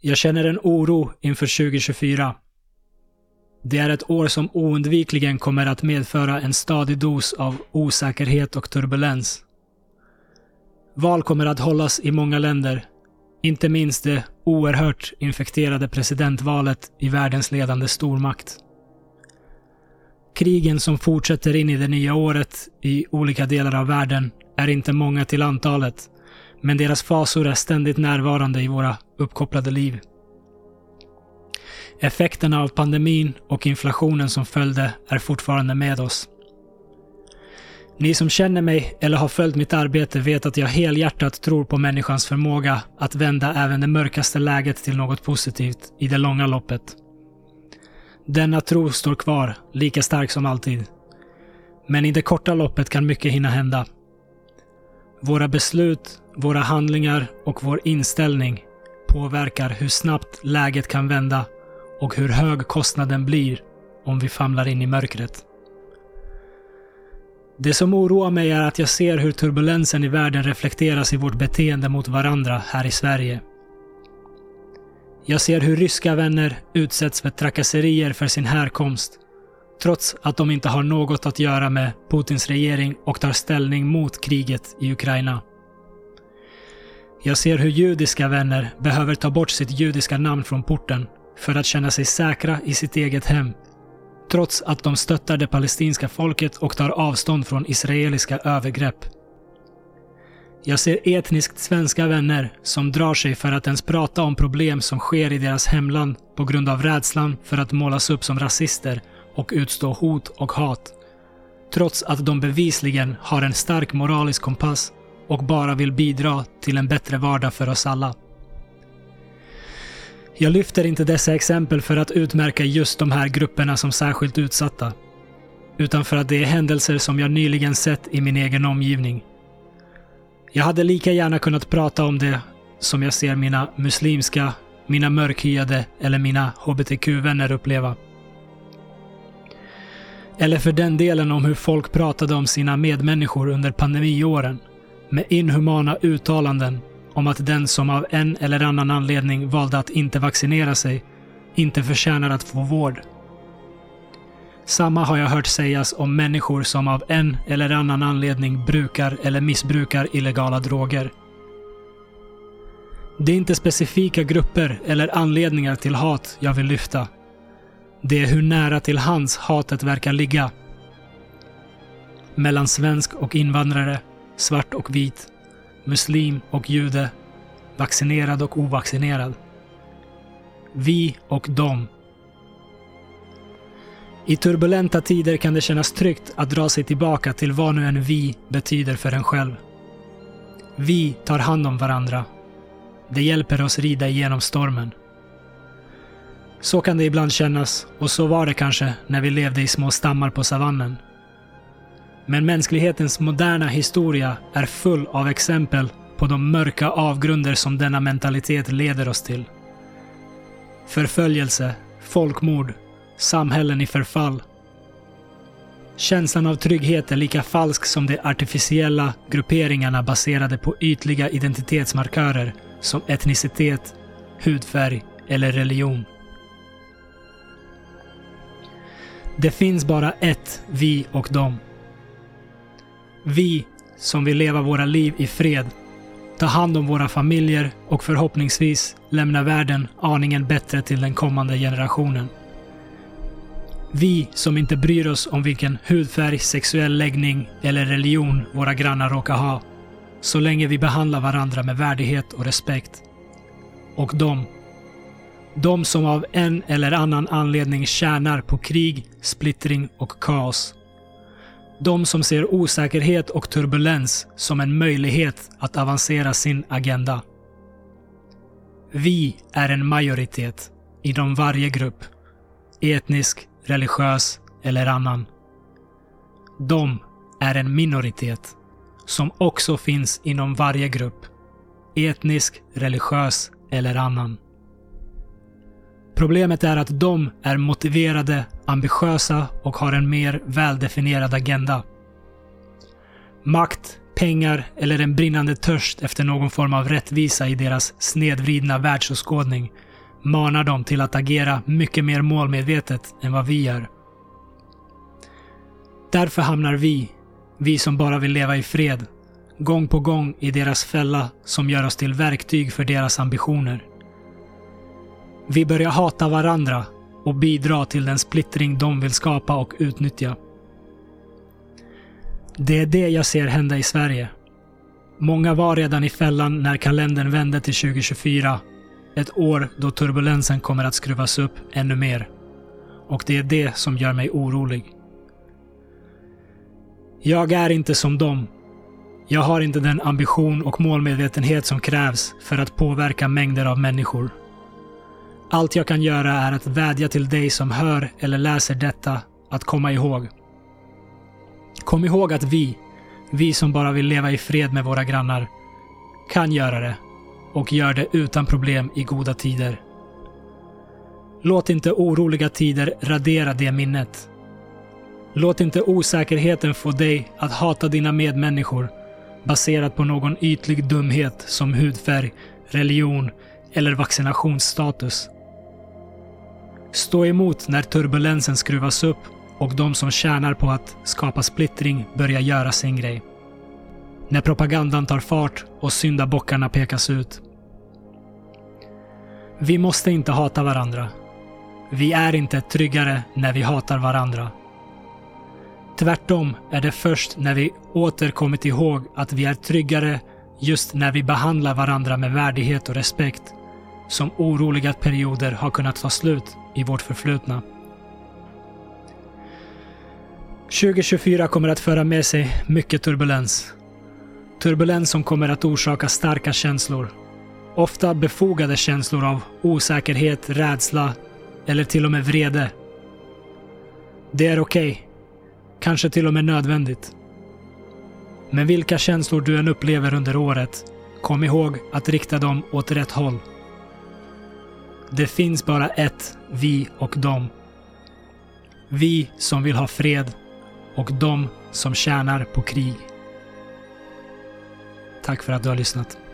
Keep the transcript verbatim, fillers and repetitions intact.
Jag känner en oro inför tjugo tjugofyra. Det är ett år som oundvikligen kommer att medföra en stadig dos av osäkerhet och turbulens. Val kommer att hållas i många länder, inte minst det oerhört infekterade presidentvalet i världens ledande stormakt. Krigen som fortsätter in i det nya året i olika delar av världen är inte många till antalet, men deras fasor är ständigt närvarande i våra uppkopplade liv. Effekterna av pandemin och inflationen som följde är fortfarande med oss. Ni som känner mig eller har följt mitt arbete vet att jag helhjärtat tror på människans förmåga att vända även det mörkaste läget till något positivt i det långa loppet. Denna tro står kvar, lika stark som alltid. Men i det korta loppet kan mycket hinna hända. Våra beslut, våra handlingar och vår inställning påverkar hur snabbt läget kan vända och hur hög kostnaden blir om vi famlar in i mörkret. Det som oroar mig är att jag ser hur turbulensen i världen reflekteras i vårt beteende mot varandra här i Sverige. Jag ser hur ryska vänner utsätts för trakasserier för sin härkomst, trots att de inte har något att göra med Putins regering och tar ställning mot kriget i Ukraina. Jag ser hur judiska vänner behöver ta bort sitt judiska namn från porten för att känna sig säkra i sitt eget hem, trots att de stöttar det palestinska folket och tar avstånd från israeliska övergrepp. Jag ser etniskt svenska vänner som drar sig för att ens prata om problem som sker i deras hemland på grund av rädslan för att målas upp som rasister och utstå hot och hat, trots att de bevisligen har en stark moralisk kompass och bara vill bidra till en bättre vardag för oss alla. Jag lyfter inte dessa exempel för att utmärka just de här grupperna som särskilt utsatta, utan för att det är händelser som jag nyligen sett i min egen omgivning. Jag hade lika gärna kunnat prata om det som jag ser mina muslimska, mina mörkhyade eller mina H B T Q-vänner uppleva. Eller för den delen om hur folk pratade om sina medmänniskor under pandemiåren, med inhumana uttalanden om att den som av en eller annan anledning valde att inte vaccinera sig inte förtjänar att få vård. Samma har jag hört sägas om människor som av en eller annan anledning brukar eller missbrukar illegala droger. Det är inte specifika grupper eller anledningar till hat jag vill lyfta. Det är hur nära till hands hatet verkar ligga. Mellan svensk och invandrare, svart och vit, muslim och jude, vaccinerad och ovaccinerad. Vi och dem. I turbulenta tider kan det kännas tryggt att dra sig tillbaka till vad nu en vi betyder för en själv. Vi tar hand om varandra. Det hjälper oss rida igenom stormen. Så kan det ibland kännas, och så var det kanske när vi levde i små stammar på savannen. Men mänsklighetens moderna historia är full av exempel på de mörka avgrunder som denna mentalitet leder oss till. Förföljelse, folkmord, samhällen i förfall. Känslan av trygghet är lika falsk som de artificiella grupperingarna baserade på ytliga identitetsmarkörer som etnicitet, hudfärg eller religion. Det finns bara ett vi och dem. Vi som vill leva våra liv i fred, ta hand om våra familjer och förhoppningsvis lämna världen aningen bättre till den kommande generationen. Vi som inte bryr oss om vilken hudfärg, sexuell läggning eller religion våra grannar råkar ha, så länge vi behandlar varandra med värdighet och respekt. Och de. De som av en eller annan anledning tjänar på krig, splittring och kaos. De som ser osäkerhet och turbulens som en möjlighet att avancera sin agenda. Vi är en majoritet inom varje grupp, etnisk, religiös eller annan. De är en minoritet som också finns inom varje grupp, etnisk, religiös eller annan. Problemet är att de är motiverade, ambitiösa och har en mer väldefinierad agenda. Makt, pengar eller en brinnande törst efter någon form av rättvisa i deras snedvridna världsåskådning manar dem till att agera mycket mer målmedvetet än vad vi gör. Därför hamnar vi, vi som bara vill leva i fred, gång på gång i deras fälla som gör oss till verktyg för deras ambitioner. Vi börjar hata varandra och bidra till den splittring de vill skapa och utnyttja. Det är det jag ser hända i Sverige. Många var redan i fällan när kalendern vände till tjugo tjugofyra, ett år då turbulensen kommer att skruvas upp ännu mer. Och det är det som gör mig orolig. Jag är inte som dem. Jag har inte den ambition och målmedvetenhet som krävs för att påverka mängder av människor. Allt jag kan göra är att vädja till dig som hör eller läser detta att komma ihåg. Kom ihåg att vi, vi som bara vill leva i fred med våra grannar, kan göra det och gör det utan problem i goda tider. Låt inte oroliga tider radera det minnet. Låt inte osäkerheten få dig att hata dina medmänniskor baserat på någon ytlig dumhet som hudfärg, religion eller vaccinationsstatus. Stå emot när turbulensen skruvas upp och de som tjänar på att skapa splittring börjar göra sin grej. När propagandan tar fart och syndabockarna pekas ut. Vi måste inte hata varandra. Vi är inte tryggare när vi hatar varandra. Tvärtom är det först när vi åter kommit ihåg att vi är tryggare just när vi behandlar varandra med värdighet och respekt som oroliga perioder har kunnat ta slut i vårt förflutna. tjugo tjugofyra kommer att föra med sig mycket turbulens. Turbulens som kommer att orsaka starka känslor. Ofta befogade känslor av osäkerhet, rädsla eller till och med vrede. Det är okej. Okay. Kanske till och med nödvändigt. Men vilka känslor du än upplever under året, kom ihåg att rikta dem åt rätt håll. Det finns bara ett vi och dem. Vi som vill ha fred och de som tjänar på krig. Tack för att du har lyssnat.